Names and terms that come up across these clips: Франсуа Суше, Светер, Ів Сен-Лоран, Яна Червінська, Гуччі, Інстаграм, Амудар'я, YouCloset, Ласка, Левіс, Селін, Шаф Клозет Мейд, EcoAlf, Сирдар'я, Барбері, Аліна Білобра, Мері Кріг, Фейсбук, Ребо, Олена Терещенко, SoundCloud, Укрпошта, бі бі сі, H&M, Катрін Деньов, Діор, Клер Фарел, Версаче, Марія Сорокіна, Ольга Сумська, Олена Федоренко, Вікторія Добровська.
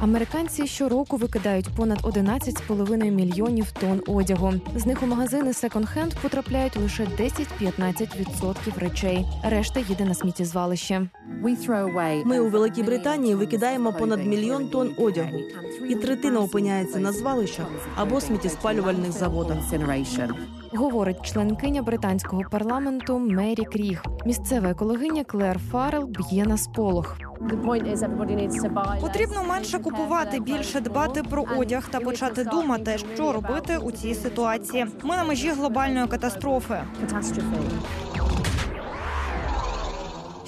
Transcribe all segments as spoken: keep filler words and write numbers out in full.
Американці щороку викидають понад одинадцять цілих п'ять мільйонів тонн одягу. З них у магазини секонд-хенд потрапляють лише десять-п'ятнадцять відсотків речей. Решта їде на сміттєзвалище. Ми у Великій Британії викидаємо понад мільйон тонн одягу. І третина опиняється на звалищах або сміттєспалювальних заводах. Говорить членкиня британського парламенту Мері Кріг. Місцева екологиня Клер Фарел б'є на сполох. Потрібно менше купувати, більше дбати про одяг та почати думати, що робити у цій ситуації. Ми на межі глобальної катастрофи.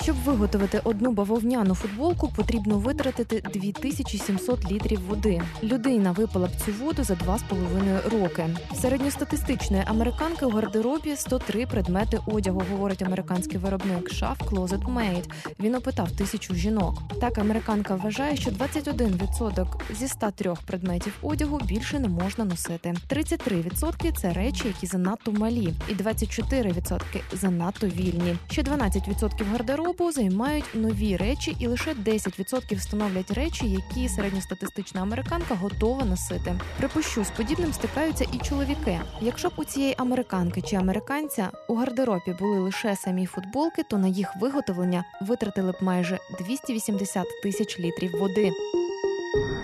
Щоб виготовити одну бавовняну футболку, потрібно витратити дві тисячі сімсот літрів води. Людина випила б цю воду за два з половиною роки. Середньостатистичної американки у гардеробі сто три предмети одягу, говорить американський виробник Шаф Клозет Мейд. Він опитав тисячу жінок. Так, американка вважає, що двадцять один відсоток зі ста трьох предметів одягу більше не можна носити. тридцять три відсотки – це речі, які занадто малі, і двадцять чотири відсотки – занадто вільні. Ще дванадцять відсотків гардеробу займають нові речі, і лише десять відсотків становлять речі, які середньостатистична американка готова носити. Припущу, з подібним стикаються і чоловіки. Якщо б у цієї американки чи американця у гардеробі були лише самі футболки, то на їх виготовлення витратили б майже двісті вісімдесят тисяч літрів води.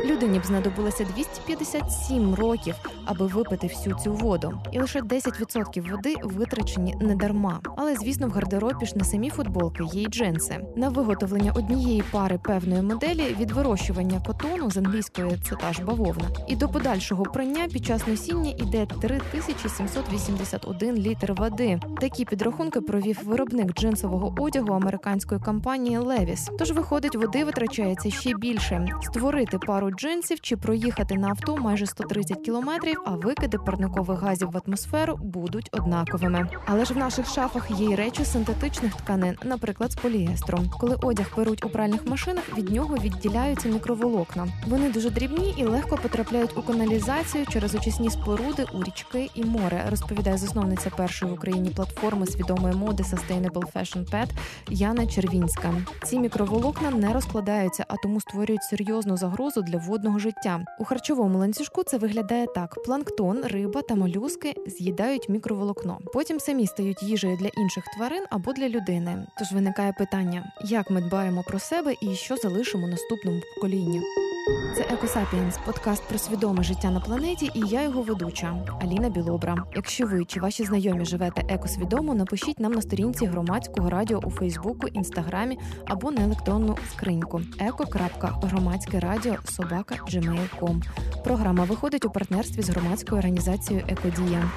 Людині б знадобилося двісті п'ятдесят сім років, аби випити всю цю воду. І лише десять відсотків води витрачені недарма. Але, звісно, в гардеробі ж не самі футболки, є й джинси. На виготовлення однієї пари певної моделі від вирощування котону, з англійської це та ж бавовна, і до подальшого прання під час носіння йде три тисячі сімсот вісімдесят один літр води. Такі підрахунки провів виробник джинсового одягу американської компанії «Левіс». Тож, виходить, води витрачається ще більше. Створити пару джинсів чи проїхати на авто майже сто тридцять кілометрів, а викиди парникових газів в атмосферу будуть однаковими. Але ж в наших шафах є й речі синтетичних тканин, наприклад, з полієстру. Коли одяг перуть у пральних машинах, від нього відділяються мікроволокна. Вони дуже дрібні і легко потрапляють у каналізацію через очисні споруди у річки і море, розповідає засновниця першої в Україні платформи свідомої моди Sustainable Fashion Pet Яна Червінська. Ці мікроволокна не розкладаються, а тому створюють серйозну загрозу для водного життя. У харчовому ланцюжку це виглядає так. Планктон, риба та молюски з'їдають мікроволокно. Потім самі стають їжею для інших тварин або для людини. Тож виникає питання, як ми дбаємо про себе і що залишимо наступному поколінню. Це «Еко Сапіенс» – подкаст про свідоме життя на планеті, і я його ведуча – Аліна Білобра. Якщо ви чи ваші знайомі живете екосвідомо, напишіть нам на сторінці Громадського радіо у Фейсбуку, Інстаграмі або на електронну скриньку еко крапка громадське радіо собака джі мейл крапка ком. Програма виходить у партнерстві з громадською організацією «Екодія».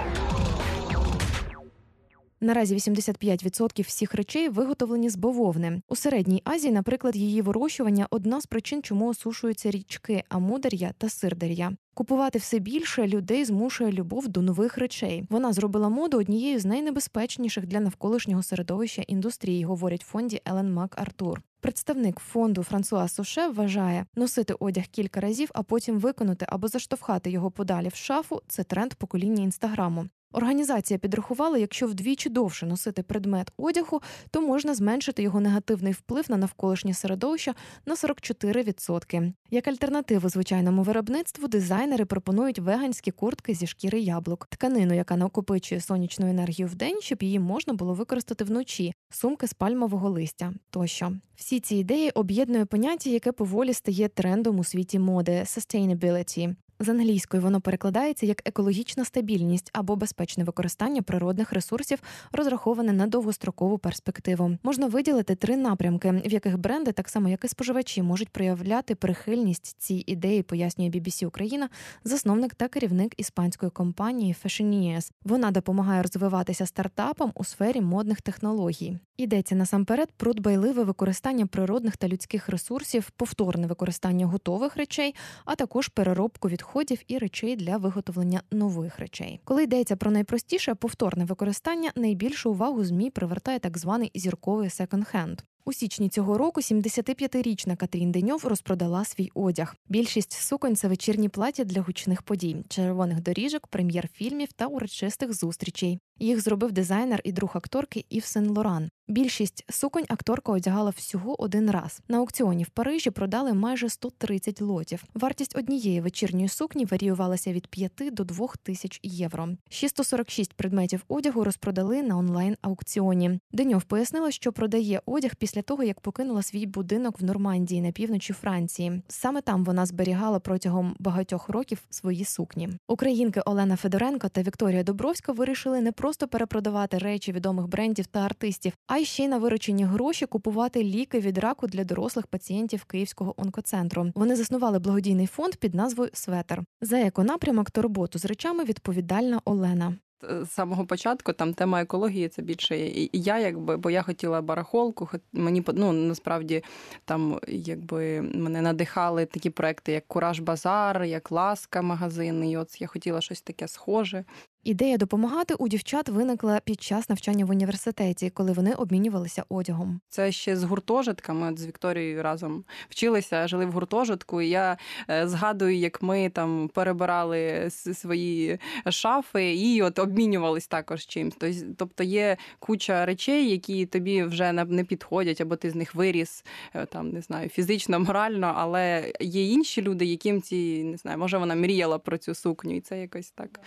Наразі вісімдесят п'ять відсотків всіх речей виготовлені з бавовни. У Середній Азії, наприклад, її вирощування – одна з причин, чому осушуються річки Амудар'я та Сирдар'я. Купувати все більше людей змушує любов до нових речей. Вона зробила моду однією з найнебезпечніших для навколишнього середовища індустрії, говорять в фонді Елен Мак-Артур. Представник фонду Франсуа Суше вважає, носити одяг кілька разів, а потім викинути або заштовхати його подалі в шафу – це тренд покоління Інстаграму. Організація підрахувала, якщо вдвічі довше носити предмет одягу, то можна зменшити його негативний вплив на навколишнє середовище на сорок чотири відсотки. Як альтернативу звичайному виробництву, дизайнери пропонують веганські куртки зі шкіри яблук, тканину, яка накопичує сонячну енергію в день, щоб її можна було використати вночі, сумки з пальмового листя тощо. Всі ці ідеї об'єднує поняття, яке поволі стає трендом у світі моди – «sustainability». З англійської воно перекладається як екологічна стабільність або безпечне використання природних ресурсів, розраховане на довгострокову перспективу. Можна виділити три напрямки, в яких бренди, так само як і споживачі, можуть проявляти прихильність цій ідеї, пояснює бі бі сі Україна, засновник та керівник іспанської компанії Fashionies. Вона допомагає розвиватися стартапам у сфері модних технологій. Йдеться насамперед про дбайливе використання природних та людських ресурсів, повторне використання готових речей, а також переробку відходів і речей для виготовлення нових речей. Коли йдеться про найпростіше, повторне використання, найбільшу увагу ЗМІ привертає так званий зірковий секонд-хенд. У січні цього року сімдесятип'ятирічна Катрін Деньов розпродала свій одяг. Більшість суконь – це вечірні плаття для гучних подій, червоних доріжок, прем'єр фільмів та урочистих зустрічей. Їх зробив дизайнер і друг акторки Ів Сен-Лоран. Більшість суконь акторка одягала всього один раз. На аукціоні в Парижі продали майже сто тридцять лотів. Вартість однієї вечірньої сукні варіювалася від п'яти до двох тисяч євро. Ще сто сорок шість предметів одягу розпродали на онлайн-аукціоні. Деньов пояснила, що продає одяг після того, як покинула свій будинок в Нормандії на півночі Франції. Саме там вона зберігала протягом багатьох років свої сукні. Українки Олена Федоренко та Вікторія Добровська вирішили не просто перепродавати речі відомих брендів та артистів, а й ще й на виручені гроші купувати ліки від раку для дорослих пацієнтів Київського онкоцентру. Вони заснували благодійний фонд під назвою «Светер». За еконапрямок та роботу з речами відповідальна Олена. З самого початку там тема екології, це більше я, якби, бо я хотіла барахолку, мені, ну, насправді, там, якби, мене надихали такі проекти, як Кураж Базар, як Ласка магазин, і от я хотіла щось таке схоже. Ідея допомагати у дівчат виникла під час навчання в університеті, коли вони обмінювалися одягом. Це ще з гуртожитками, от з Вікторією разом вчилися, жили в гуртожитку, і я згадую, як ми там перебирали свої шафи і от обмінювались також чимось. Тобто є куча речей, які тобі вже не підходять, або ти з них виріс, там, не знаю, фізично, морально, але є інші люди, яким ці, не знаю, може вона мріяла про цю сукню, і це якось так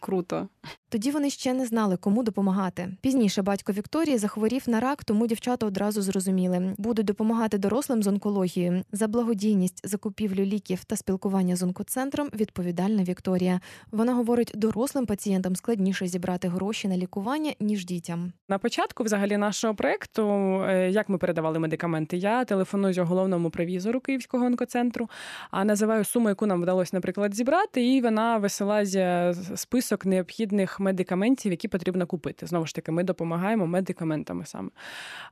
круто. Тоді вони ще не знали, кому допомагати. Пізніше батько Вікторії захворів на рак, тому дівчата одразу зрозуміли – будуть допомагати дорослим з онкологією. За благодійність, закупівлю ліків та спілкування з онкоцентром відповідальна Вікторія. Вона говорить, дорослим пацієнтам складніше зібрати гроші на лікування, ніж дітям. На початку взагалі нашого проєкту, як ми передавали медикаменти, я телефоную головному провізору Київського онкоцентру, а називаю суму, яку нам вдалося, наприклад, зібрати, і вона висилає список необхідних медикаментів, які потрібно купити. Знову ж таки, ми допомагаємо медикаментами саме.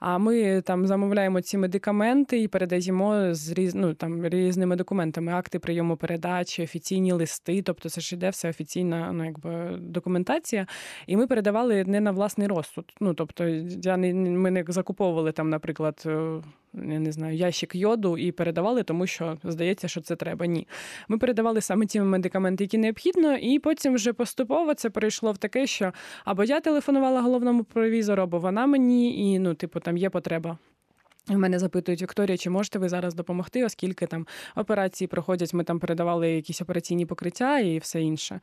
А ми там замовляємо ці медикаменти і передаємо з різ... ну, там, різними документами, акти прийому передачі, офіційні листи, тобто це ж іде все офіційна, ну, якби, документація. І ми передавали не на власний розсуд. Ну, тобто, я не... ми не закуповували там, наприклад, я не знаю, ящик йоду і передавали, тому що здається, що це треба. Ні. Ми передавали саме ті медикаменти, які необхідно, і потім вже поступово це перейшло в таке, що або я телефонувала головному провізору, або вона мені, і, ну, типу, там є потреба. В мене запитують, Вікторія, чи можете ви зараз допомогти, оскільки там операції проходять, ми там передавали якісь операційні покриття і все інше.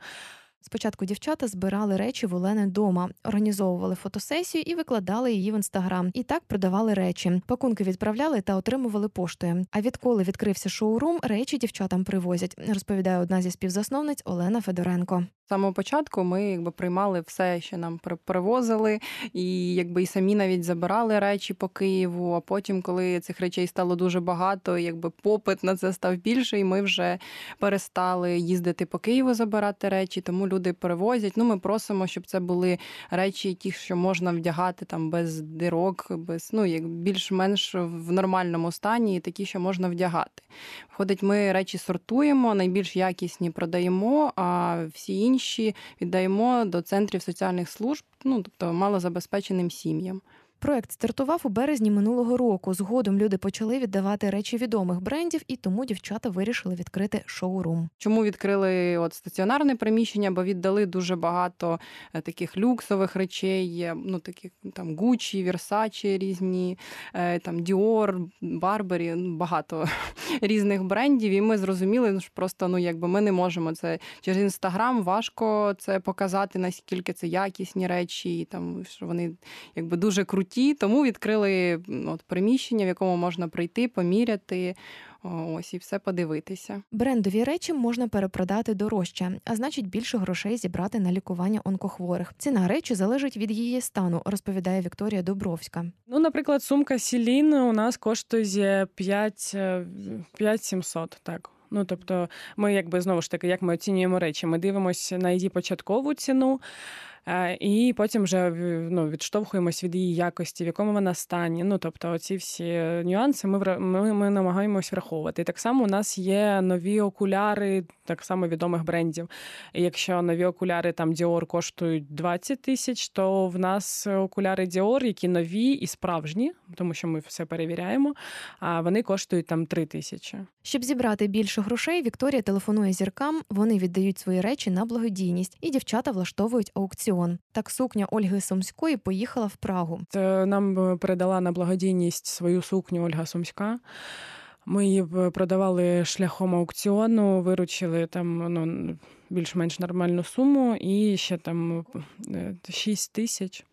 Спочатку дівчата збирали речі в Олени дома, організовували фотосесію і викладали її в Інстаграм. І так продавали речі. Пакунки відправляли та отримували поштою. А відколи відкрився шоурум, речі дівчатам привозять, розповідає одна зі співзасновниць Олена Федоренко. З самого початку ми, якби, приймали все, що нам привозили, і, якби, і самі навіть забирали речі по Києву, а потім, коли цих речей стало дуже багато, якби попит на це став більший, і ми вже перестали їздити по Києву забирати речі, тому люди перевозять. Ну, ми просимо, щоб це були речі, ті, що можна вдягати там без дирок, без, ну, як більш-менш в нормальному стані, і такі, що можна вдягати. Виходить, ми речі сортуємо, найбільш якісні продаємо, а всі інші інші віддаємо до центрів соціальних служб, ну, тобто малозабезпеченим сім'ям. Проект стартував у березні минулого року. Згодом люди почали віддавати речі відомих брендів, і тому дівчата вирішили відкрити шоурум. Чому відкрили от стаціонарне приміщення, бо віддали дуже багато таких люксових речей, ну, таких там Гуччі, Версачі різні, там Діор, Барбері, багато різних брендів, і ми зрозуміли, що просто, ну, якби ми не можемо це через Інстаграм, важко це показати, наскільки це якісні речі, і там, що вони, якби, дуже круті. Ті, тому відкрили от приміщення, в якому можна прийти, поміряти, ось, і все подивитися. Брендові речі можна перепродати дорожче, а значить більше грошей зібрати на лікування онкохворих. Ціна речі залежить від її стану, розповідає Вікторія Добровська. Ну, наприклад, сумка Селін у нас коштує п'ять тисяч сімсот, так. Ну, тобто, ми, якби, знову ж таки, як ми оцінюємо речі, ми дивимося на її початкову ціну, і потім вже, ну, відштовхуємось від її якості, в якому вона стані. Ну, тобто, оці всі нюанси ми, ми, ми намагаємось враховувати. І так само у нас є нові окуляри, так само відомих брендів. І якщо нові окуляри там Dior коштують двадцять тисяч, то в нас окуляри Dior, які нові і справжні, тому що ми все перевіряємо, а вони коштують там три тисячі. Щоб зібрати більше грошей, Вікторія телефонує зіркам, вони віддають свої речі на благодійність, і дівчата влаштовують аукціон. Леон. Так сукня Ольги Сумської поїхала в Прагу. Це нам передала на благодійність свою сукню Ольга Сумська. Ми її продавали шляхом аукціону, виручили там ну, більш-менш нормальну суму і ще там шість тисяч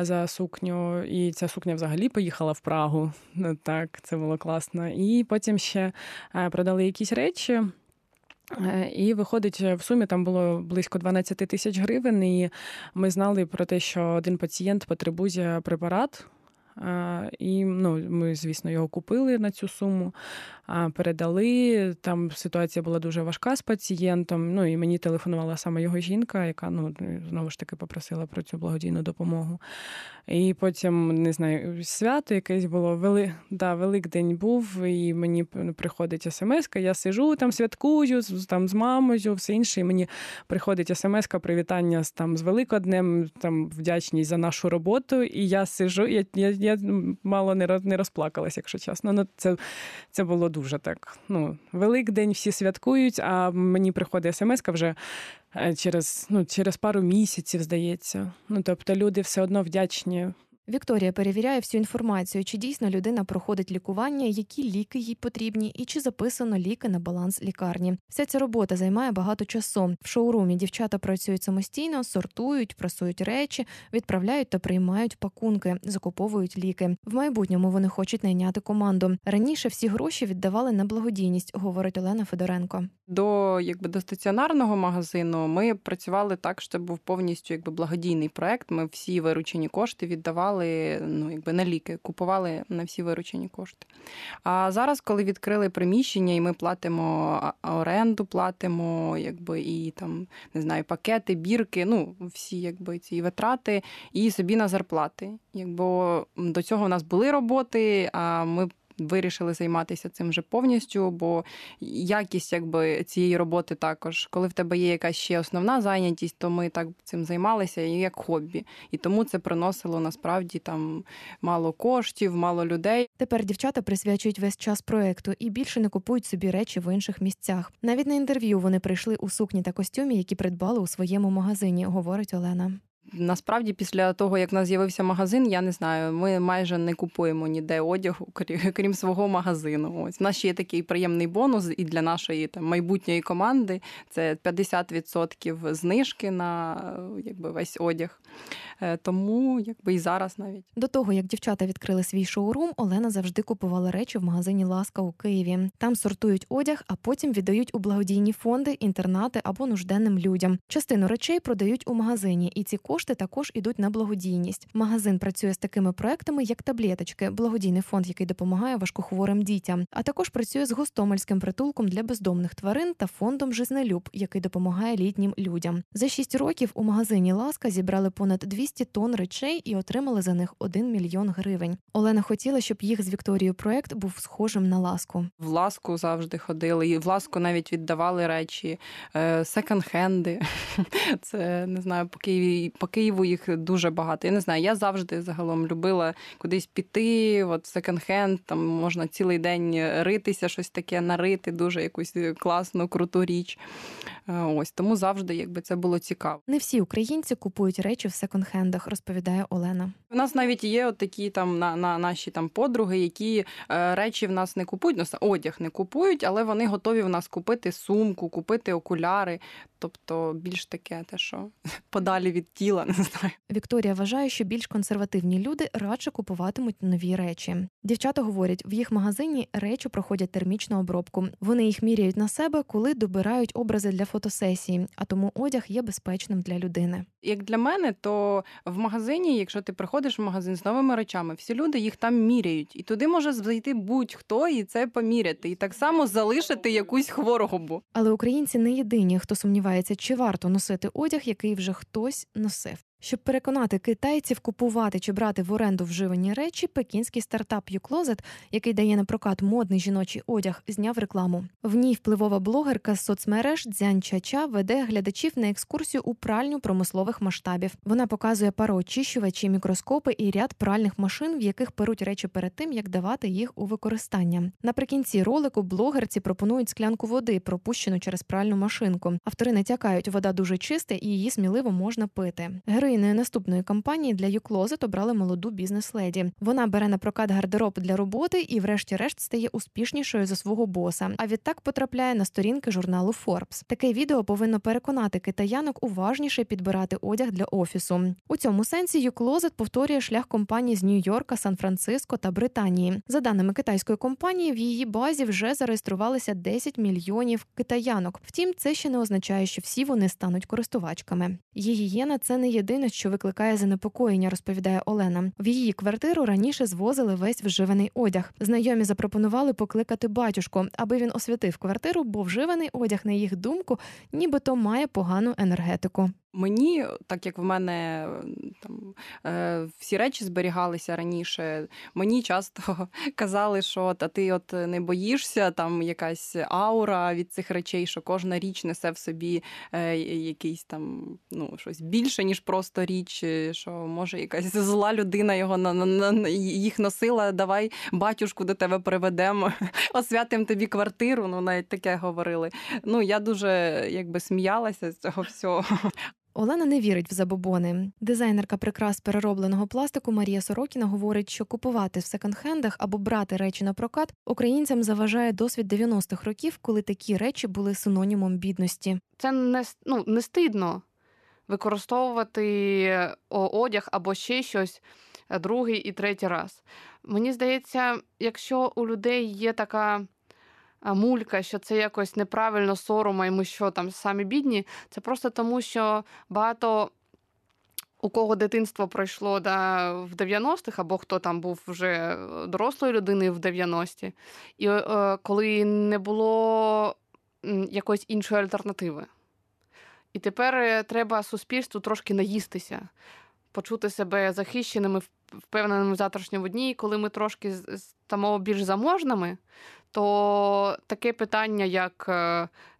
за сукню. І ця сукня взагалі поїхала в Прагу. Так, це було класно. І потім ще продали якісь речі. І виходить, в сумі там було близько дванадцять тисяч гривень. І ми знали про те, що один пацієнт потребує препарат. І ну, ми, звісно, його купили на цю суму, передали. Там ситуація була дуже важка з пацієнтом. Ну, і мені телефонувала саме його жінка, яка, ну, знову ж таки, попросила про цю благодійну допомогу. І потім, не знаю, свято якесь було, вели... да, Великдень був, і мені приходить смс-ка, я сижу, там святкую, там з мамою, все інше, і мені приходить смс-ка, привітання там, з Великоднем, там, вдячність за нашу роботу, і я сижу, я, я, я Я мало не розплакалась, якщо чесно. Ну, це, це було дуже так. Ну, Великдень, всі святкують, а мені приходить смс-ка вже через, ну, через пару місяців, здається. Ну, тобто люди все одно вдячні. Вікторія перевіряє всю інформацію, чи дійсно людина проходить лікування, які ліки їй потрібні і чи записано ліки на баланс лікарні. Вся ця робота займає багато часу. В шоурумі дівчата працюють самостійно, сортують, прасують речі, відправляють та приймають пакунки, закуповують ліки. В майбутньому вони хочуть найняти команду. Раніше всі гроші віддавали на благодійність, говорить Олена Федоренко. До, якби, до стаціонарного магазину ми працювали так, що був повністю якби, благодійний проект. Ми всі виручені кошти віддавали. Ну, якби на ліки, купували на всі виручені кошти. А зараз, коли відкрили приміщення, і ми платимо оренду, платимо, якби, і там, не знаю, пакети, бірки, ну, всі, якби, ці витрати, і собі на зарплати. Якби до цього в нас були роботи, а ми вирішили займатися цим вже повністю, бо якість якби, цієї роботи також. Коли в тебе є якась ще основна зайнятість, то ми так цим займалися як хобі. І тому це приносило насправді там мало коштів, мало людей. Тепер дівчата присвячують весь час проекту і більше не купують собі речі в інших місцях. Навіть на інтерв'ю вони прийшли у сукні та костюмі, які придбали у своєму магазині, говорить Олена. Насправді, після того, як в нас з'явився магазин, я не знаю, ми майже не купуємо ніде одягу, крім свого магазину. Ось. У нас ще є такий приємний бонус і для нашої там, майбутньої команди. Це п'ятдесят відсотків знижки на якби, весь одяг. Тому якби, і зараз навіть. До того, як дівчата відкрили свій шоурум, Олена завжди купувала речі в магазині «Ласка» у Києві. Там сортують одяг, а потім віддають у благодійні фонди, інтернати або нужденним людям. Частину речей продають у магазині, і ці кошти Кошти також ідуть на благодійність. Магазин працює з такими проектами, як «Таблеточки», благодійний фонд, який допомагає важкохворим дітям. А також працює з гостомельським притулком для бездомних тварин та фондом «Жизнелюб», який допомагає літнім людям. За шість років у магазині «Ласка» зібрали понад двісті тонн речей і отримали за них один мільйон гривень. Олена хотіла, щоб їх з Вікторією проект був схожим на «Ласку». В «Ласку» завжди ходили, і в «Ласку» навіть віддавали речі, секонд-хенди. Це, не знаю, по Києві По Києву їх дуже багато. Я не знаю, я завжди загалом любила кудись піти, от секонд-хенд, там можна цілий день ритися, щось таке, нарити дуже якусь класну, круту річ. Ось, тому завжди, якби це було цікаво. Не всі українці купують речі в секонд-хендах, розповідає Олена. У нас навіть є от такі там на, на наші там подруги, які е, речі в нас не купують, ну, одяг не купують, але вони готові в нас купити сумку, купити окуляри, тобто більш таке те, що подалі від тіла, не знаю. Вікторія вважає, що більш консервативні люди радше купуватимуть нові речі. Дівчата говорять, в їх магазині речі проходять термічну обробку. Вони їх міряють на себе, коли добирають образи для фотосесії, а тому одяг є безпечним для людини. Як для мене, то в магазині, якщо ти приходиш в магазин з новими речами, всі люди їх там міряють. І туди може зайти будь-хто і це поміряти. І так само залишити якусь хворобу. Але українці не єдині, хто сумнівається, чи варто носити одяг, який вже хтось носив. Щоб переконати китайців купувати чи брати в оренду вживані речі, пекінський стартап YouCloset, який дає на прокат модний жіночий одяг, зняв рекламу. В ній впливова блогерка з соцмереж Дзянь Чача веде глядачів на екскурсію у пральню промислових масштабів. Вона показує пароочищувачі, мікроскопи і ряд пральних машин, в яких перуть речі перед тим, як давати їх у використання. Наприкінці ролику блогерці пропонують склянку води, пропущену через пральну машинку. Автори натякають, вода дуже чиста і її сміливо можна пити. Героїною наступної кампанії для YouCloset обрали молоду бізнес-леді. Вона бере на прокат гардероб для роботи і врешті-решт стає успішнішою за свого боса, а відтак потрапляє на сторінки журналу Forbes. Таке відео повинно переконати китаянок уважніше підбирати одяг для офісу. У цьому сенсі YouCloset повторює шлях компаній з Нью-Йорка, Сан-Франциско та Британії. За даними китайської компанії, в її базі вже зареєструвалися десять мільйонів китаянок. Втім, це ще не означає, що всі вони стануть користувачками. Гігієна – це не єдине, що викликає занепокоєння, розповідає Олена. В її квартиру раніше звозили весь вживаний одяг. Знайомі запропонували покликати батюшку, аби він освятив квартиру, бо вживаний одяг, на їх думку, нібито має погану енергетику. Мені, так як в мене там всі речі зберігалися раніше, мені часто казали, що «та ти от не боїшся, там якась аура від цих речей, що кожна річ несе в собі якийсь там, ну, щось більше, ніж просто річ, що може якась зла людина його на, на, на їх носила, давай батюшку до тебе приведемо, освятим тобі квартиру», ну навіть таке говорили. Ну, я дуже якби сміялася з цього всього. Олена не вірить в забобони. Дизайнерка прикрас переробленого пластику Марія Сорокіна говорить, що купувати в секонд-хендах або брати речі на прокат українцям заважає досвід дев'яностих років, коли такі речі були синонімом бідності. Це не, ну, не стидно використовувати одяг або ще щось другий і третій раз. Мені здається, якщо у людей є така мулька, що це якось неправильно, сорома, і ми що там самі бідні, це просто тому, що багато у кого дитинство пройшло да, в дев'яностих, або хто там був вже дорослою людиною в дев'яності, і е, коли не було якоїсь іншої альтернативи. І тепер треба суспільству трошки наїстися, почути себе захищеними, впевненими в завтрашньому дні, і коли ми трошки стамо більш заможними, то таке питання, як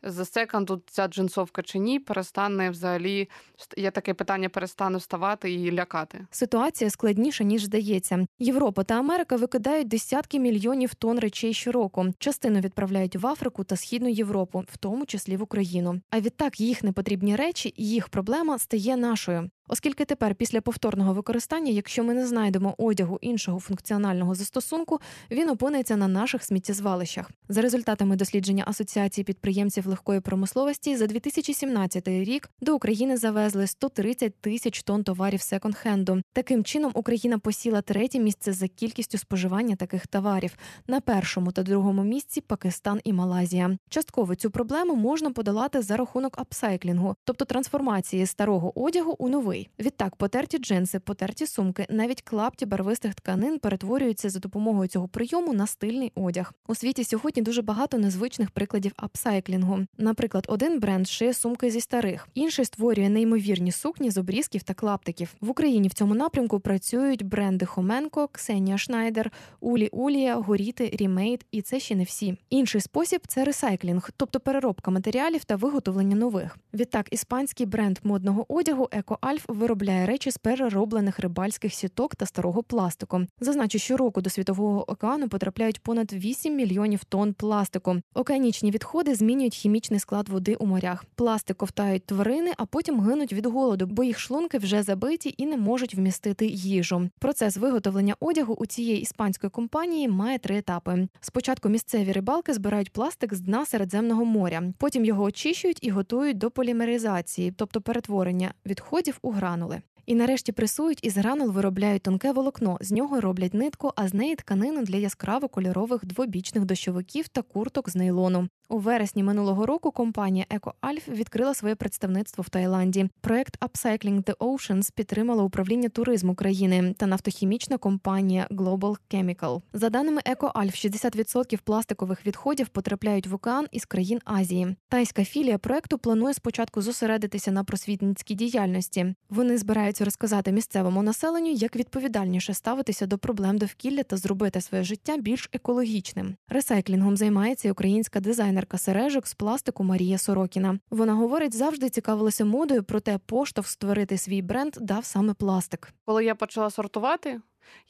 за секунду ця джинсовка чи ні, перестане взагалі, я таке питання перестане вставати і лякати. Ситуація складніша, ніж здається. Європа та Америка викидають десятки мільйонів тонн речей щороку. Частину відправляють в Африку та Східну Європу, в тому числі в Україну. А відтак їх непотрібні речі, їх проблема стає нашою. Оскільки тепер після повторного використання, якщо ми не знайдемо одягу іншого функціонального застосунку, він опиниться на наших сміттєзвалищах. За результатами дослідження Асоціації підприємців легкої промисловості, за дві тисячі сімнадцятий рік до України завезли сто тридцять тисяч тонн товарів секонд-хенду. Таким чином, Україна посіла третє місце за кількістю споживання таких товарів. На першому та другому місці Пакистан і Малайзія. Частково цю проблему можна подолати за рахунок апсайклінгу, тобто трансформації старого одягу у новий. Відтак потерті джинси, потерті сумки, навіть клапті барвистих тканин перетворюються за допомогою цього прийому на стильний одяг. У світі сьогодні дуже багато незвичних прикладів апсайклінгу. Наприклад, один бренд шиє сумки зі старих, інший створює неймовірні сукні з обрізків та клаптиків. В Україні в цьому напрямку працюють бренди Хоменко, Ксенія Шнайдер, Улі Улія, Горіти, Рімейд, і це ще не всі. Інший спосіб – це ресайклінг, тобто переробка матеріалів та виготовлення нових. Відтак іспанський бренд модного одягу EcoAlf виробляє речі з перероблених рибальських сіток та старого пластику. Зазначу, щороку до Світового океану потрапляють понад вісім мільйонів тонн пластику. Океанічні відходи змінюють хімічний склад води у морях. Пластик ковтають тварини, а потім гинуть від голоду, бо їх шлунки вже забиті і не можуть вмістити їжу. Процес виготовлення одягу у цієї іспанської компанії має три етапи. Спочатку місцеві рибалки збирають пластик з дна Середземного моря. Потім його очищують і готують до полімеризації, тобто перетворення відходів у гранули. І нарешті пресують, із гранул виробляють тонке волокно, з нього роблять нитку, а з неї тканину для яскраво-кольорових двобічних дощовиків та курток з нейлону. У вересні минулого року компанія EcoAlf відкрила своє представництво в Таїланді. Проект Upcycling the Oceans підтримало управління туризму країни та нафтохімічна компанія Global Chemical. За даними EcoAlf, шістдесят відсотків пластикових відходів потрапляють в океан із країн Азії. Тайська філія проекту планує спочатку зосередитися на просвітницькій діяльності. Вони збирають сподіваються розказати місцевому населенню, як відповідальніше ставитися до проблем довкілля та зробити своє життя більш екологічним. Ресайклінгом займається українська дизайнерка сережок з пластику Марія Сорокіна. Вона говорить, завжди цікавилася модою, проте поштовх створити свій бренд дав саме пластик. Коли я почала сортувати,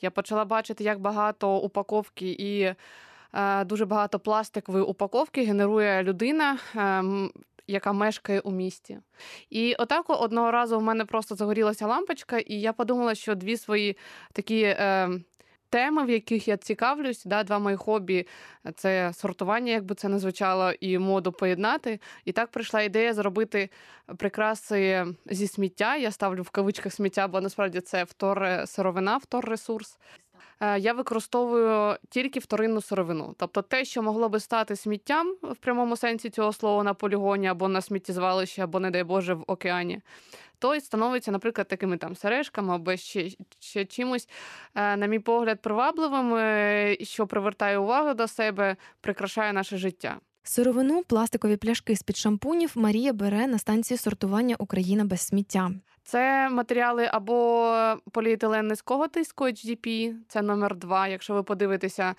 я почала бачити, як багато упаковки і е, дуже багато пластикової упаковки генерує людина, е, яка мешкає у місті. І отак одного разу в мене просто загорілася лампочка, і я подумала, що дві свої такі е, теми, в яких я цікавлюсь, да, два мої хобі, це сортування, як би це не звучало, і моду поєднати. І так прийшла ідея зробити прикраси зі сміття. Я ставлю в кавичках сміття, бо насправді це вторсировина, вторресурс. Я використовую тільки вторинну сировину. Тобто те, що могло би стати сміттям, в прямому сенсі цього слова, на полігоні, або на сміттєзвалищі, або, не дай Боже, в океані, то й становиться, наприклад, такими там сережками, або ще, ще чимось, на мій погляд, привабливим, що привертає увагу до себе, прикрашає наше життя. Сировину, пластикові пляшки з-під шампунів Марія бере на станції сортування «Україна без сміття». Це матеріали або поліетилен низького тиску Ейч Ді Пі, це номер два. Якщо ви подивитеся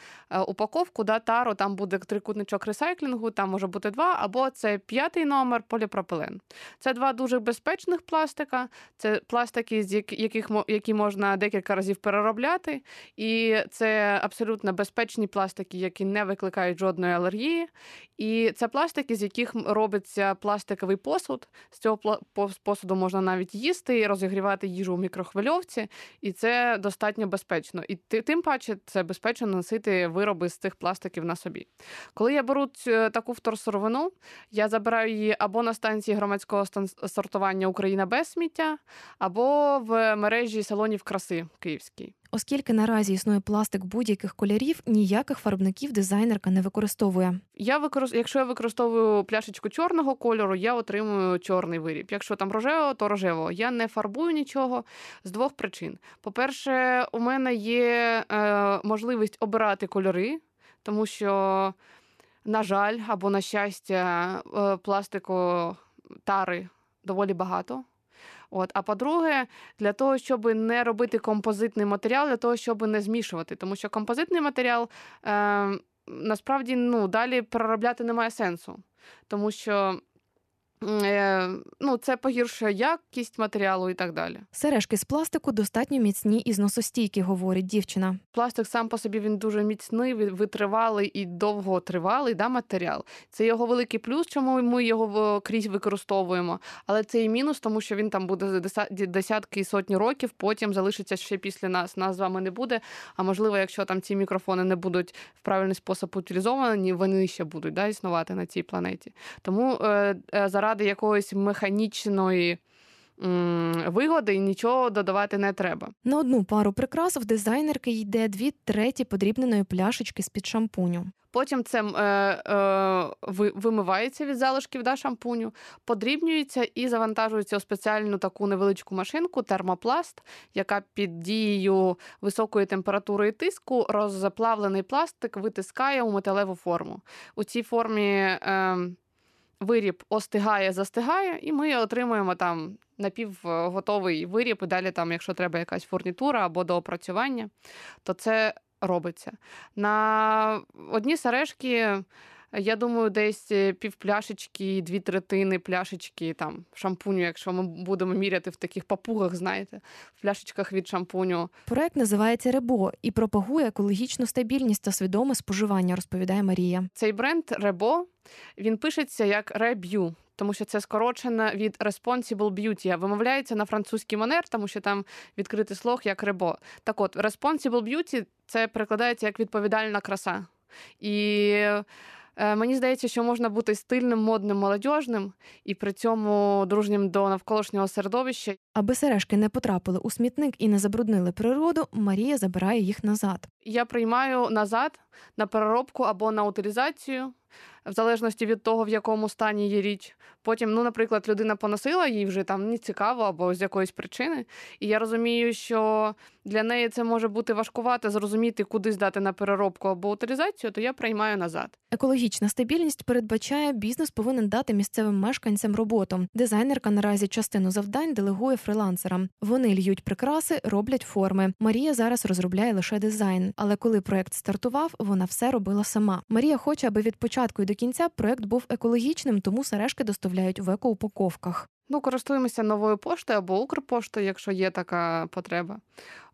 упаковку, да, тару, там буде трикутничок ресайклінгу, там може бути два, або це п'ятий номер поліпропилен. Це два дуже безпечних пластика, це пластики, з яких які можна декілька разів переробляти, і це абсолютно безпечні пластики, які не викликають жодної алергії. І це пластики, з яких робиться пластиковий посуд. З цього посуду можна навіть їсти, і розігрівати їжу у мікрохвильовці, і це достатньо безпечно. І тим паче це безпечно носити вироби з цих пластиків на собі. Коли я беру цю, таку вторсировину, я забираю її або на станції громадського сортування «Україна без сміття», або в мережі салонів краси київській. Оскільки наразі існує пластик будь-яких кольорів, ніяких фарбників дизайнерка не використовує. Я використ... Якщо я використовую пляшечку чорного кольору, я отримую чорний виріб. Якщо там рожевого, то рожевого. Я не фарбую нічого з двох причин. По-перше, у мене є е, можливість обирати кольори, тому що, на жаль, або на щастя, е, пластику тари доволі багато. От. А по-друге, для того, щоб не робити композитний матеріал, для того, щоб не змішувати. Тому що композитний матеріал, е, насправді, ну, далі переробляти немає сенсу. Тому що е, ну, це погіршує якість матеріалу і так далі. Сережки з пластику достатньо міцні і зносостійкі, говорить дівчина. Пластик сам по собі, він дуже міцний, витривалий і довготривалий, да, матеріал. Це його великий плюс, чому ми його крізь використовуємо. Але це і мінус, тому що він там буде десятки і сотні років, потім залишиться ще після нас. Нас з вами не буде, а можливо, якщо там ці мікрофони не будуть в правильний спосіб утилізовані, вони ще будуть, да, існувати на цій планеті. Тому е, е, заради якоїсь механічної вигоди і нічого додавати не треба. На одну пару прикрас в дизайнерки йде дві треті подрібненої пляшечки з-під шампуню. Потім це е, е, вимивається від залишків, да, шампуню, подрібнюється і завантажується у спеціальну таку невеличку машинку, термопласт, яка під дією високої температури і тиску розплавлений пластик витискає у металеву форму. У цій формі е, виріб остигає, застигає, і ми отримуємо там напівготовий виріб, і далі там, якщо треба якась фурнітура або доопрацювання, то це робиться. На одні сережки, я думаю, десь півпляшечки, дві третини пляшечки там шампуню, якщо ми будемо міряти в таких папугах, знаєте, в пляшечках від шампуню. Проект називається «Ребо» і пропагує екологічну стабільність та свідоме споживання, розповідає Марія. Цей бренд «Ребо», він пишеться як «Реб'ю», тому що це скорочено від Responsible Beauty, а вимовляється на французький манер, тому що там відкритий слог як «Ребо». Так от, Responsible Beauty – це перекладається як «відповідальна краса». І мені здається, що можна бути стильним, модним, молодіжним і при цьому дружнім до навколишнього середовища. Аби сережки не потрапили у смітник і не забруднили природу, Марія забирає їх назад. Я приймаю назад на переробку або на утилізацію. в залежності від того, в якому стані є річ. Потім, ну, наприклад, людина поносила, їй вже там не цікаво або з якоїсь причини. І я розумію, що для неї це може бути важкувато зрозуміти, куди здати на переробку або утилізацію, то я приймаю назад. Екологічна стабільність передбачає, бізнес повинен дати місцевим мешканцям роботу. Дизайнерка наразі частину завдань делегує фрилансерам. Вони льють прикраси, роблять форми. Марія зараз розробляє лише дизайн. Але коли проєкт стартував, вона все робила сама. Марія хоче, аби від початку і до кінця проєкт був екологічним, тому сережки доставляють в екоупаковках. Ну, користуємося новою поштою або Укрпоштою, якщо є така потреба.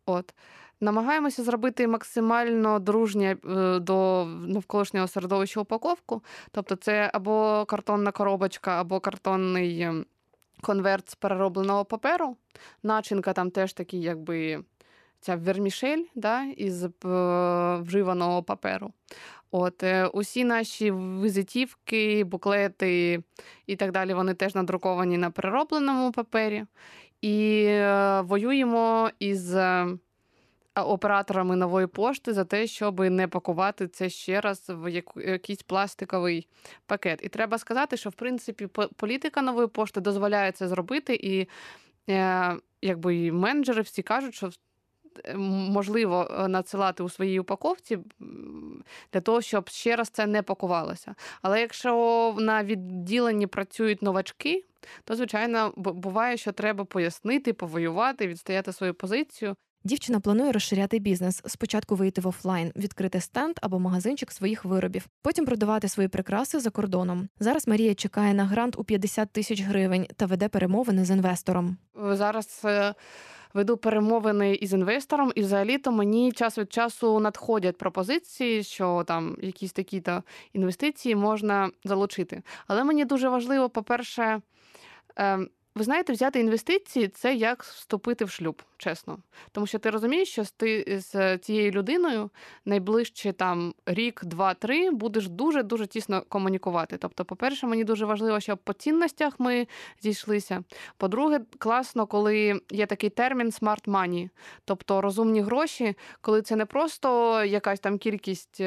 От. Намагаємося зробити максимально дружнє до навколишнього середовища упаковку. Тобто це або картонна коробочка, або картонний конверт з переробленого паперу. Начинка там теж такі, якби ця вермішель, да, із вживаного паперу. От, усі наші візитівки, буклети і так далі, вони теж надруковані на переробленому папері. І воюємо із операторами нової пошти за те, щоб не пакувати це ще раз в якийсь пластиковий пакет. І треба сказати, що, в принципі, політика нової пошти дозволяє це зробити, і якби і менеджери всі кажуть, що можливо надсилати у своїй упаковці для того, щоб ще раз це не пакувалося. Але якщо на відділенні працюють новачки, то, звичайно, буває, що треба пояснити, повоювати, відстояти свою позицію. Дівчина планує розширяти бізнес. Спочатку вийти в офлайн, відкрити стенд або магазинчик своїх виробів, потім продавати свої прикраси за кордоном. Зараз Марія чекає на грант у п'ятдесят тисяч гривень та веде перемовини з інвестором. Зараз веду перемовини із інвестором, і взагалі-то мені час від часу надходять пропозиції, що там якісь такі-то інвестиції можна залучити. Але мені дуже важливо, по-перше, ви знаєте, взяти інвестиції – це як вступити в шлюб, чесно. Тому що ти розумієш, що ти з цією людиною найближче там рік, два, три будеш дуже-дуже тісно комунікувати. Тобто, по-перше, мені дуже важливо, щоб по цінностях ми зійшлися. По-друге, класно, коли є такий термін «smart money», тобто розумні гроші, коли це не просто якась там кількість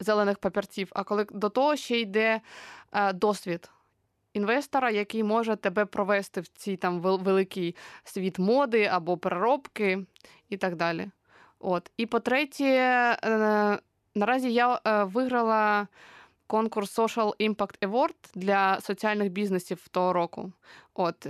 зелених папірців, а коли до того ще йде досвід інвестора, який може тебе провести в цей там великий світ моди або переробки і так далі. От. І по-третє, наразі я виграла конкурс Social Impact Award для соціальних бізнесів того року, от,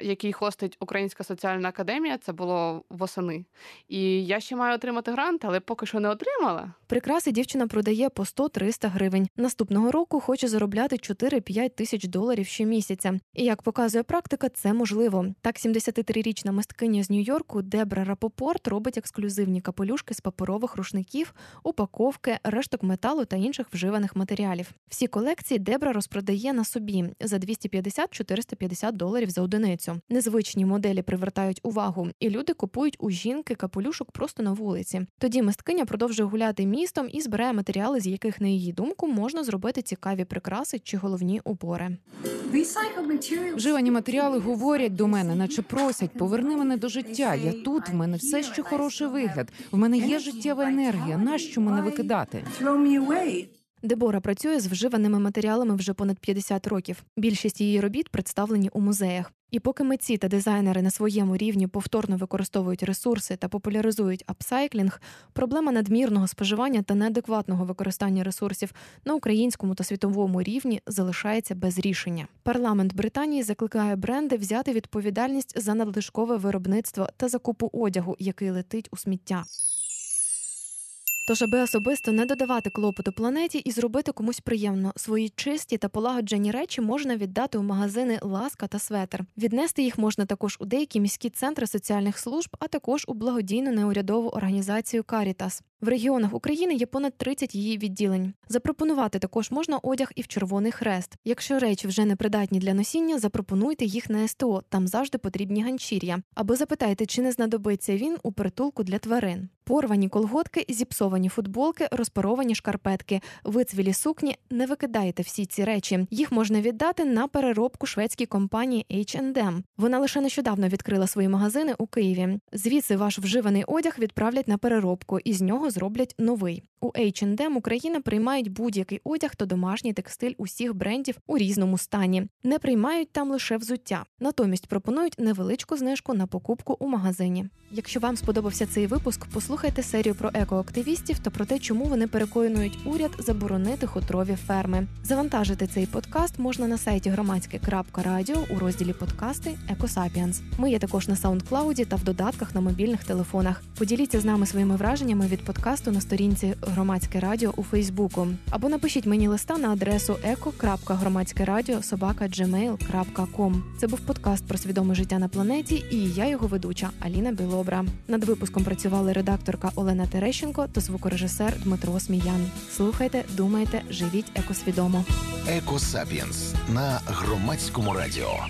який хостить Українська соціальна академія, це було восени. І я ще маю отримати грант, але поки що не отримала. Прикраси дівчина продає по сто-триста гривень. Наступного року хоче заробляти чотири-п'ять тисяч доларів щомісяця. І, як показує практика, це можливо. Так сімдесятитрирічна мисткиня з Нью-Йорку Дебра Рапопорт робить ексклюзивні капелюшки з паперових рушників, упаковки, решток металу та інших вживаних матеріалів. Всі колекції Дебра розпродає на собі за двісті п'ятдесят - чотириста п'ятдесят доларів за одиницю. Незвичні моделі привертають увагу, і люди купують у жінки капелюшок просто на вулиці. Тоді мисткиня продовжує гуляти містом і збирає матеріали, з яких, на її думку, можна зробити цікаві прикраси чи головні убори. Вживані матеріали говорять до мене, наче просять, поверни мене до життя, я тут, в мене все ще хороший вигляд, в мене є життєва енергія, нащо мене викидати? Дебора працює з вживаними матеріалами вже понад п'ятдесят років. Більшість її робіт представлені у музеях. І поки митці та дизайнери на своєму рівні повторно використовують ресурси та популяризують апсайклінг, проблема надмірного споживання та неадекватного використання ресурсів на українському та світовому рівні залишається без рішення. Парламент Британії закликає бренди взяти відповідальність за надлишкове виробництво та закупу одягу, який летить у сміття. Тож, аби особисто не додавати клопоту планеті і зробити комусь приємно, свої чисті та полагоджені речі можна віддати у магазини «Ласка» та «Светер». Віднести їх можна також у деякі міські центри соціальних служб, а також у благодійну неурядову організацію «Карітас». В регіонах України є понад тридцять її відділень. Запропонувати також можна одяг і в Червоний Хрест. Якщо речі вже не придатні для носіння, запропонуйте їх на ес те о, там завжди потрібні ганчір'я. Або запитайте, чи не знадобиться він у притулку для тварин. Порвані колготки, зіпсовані футболки, розпаровані шкарпетки, вицвілі сукні – не викидайте всі ці речі. Їх можна віддати на переробку шведській компанії ейч енд ем. Вона лише нещодавно відкрила свої магазини у Києві. Звідси ваш вживаний одяг відправлять на переробку, і з нього нього зроблять новий. У ейч енд ем Україна приймають будь-який одяг та домашній текстиль усіх брендів у різному стані. Не приймають там лише взуття. Натомість пропонують невеличку знижку на покупку у магазині. Якщо вам сподобався цей випуск, послухайте серію про екоактивістів та про те, чому вони переконують уряд заборонити хутрові ферми. Завантажити цей подкаст можна на сайті громадське крапка радіо у розділі «Подкасти Еко Сапіенс». Ми є також на SoundCloud та в додатках на мобільних телефонах. Поділіться з нами своїми враженнями від подкасту на сторінці «Громадське радіо» у Фейсбуку. Або напишіть мені листа на адресу еко крапка громадське радіо собака джі мейл крапка ком. Це був подкаст про свідоме життя на планеті, і я його ведуча Аліна Білобра. Над випуском працювали редакторка Олена Терещенко та звукорежисер Дмитро Сміян. Слухайте, думайте, живіть екосвідомо. Еко Сапіенс на Громадському радіо.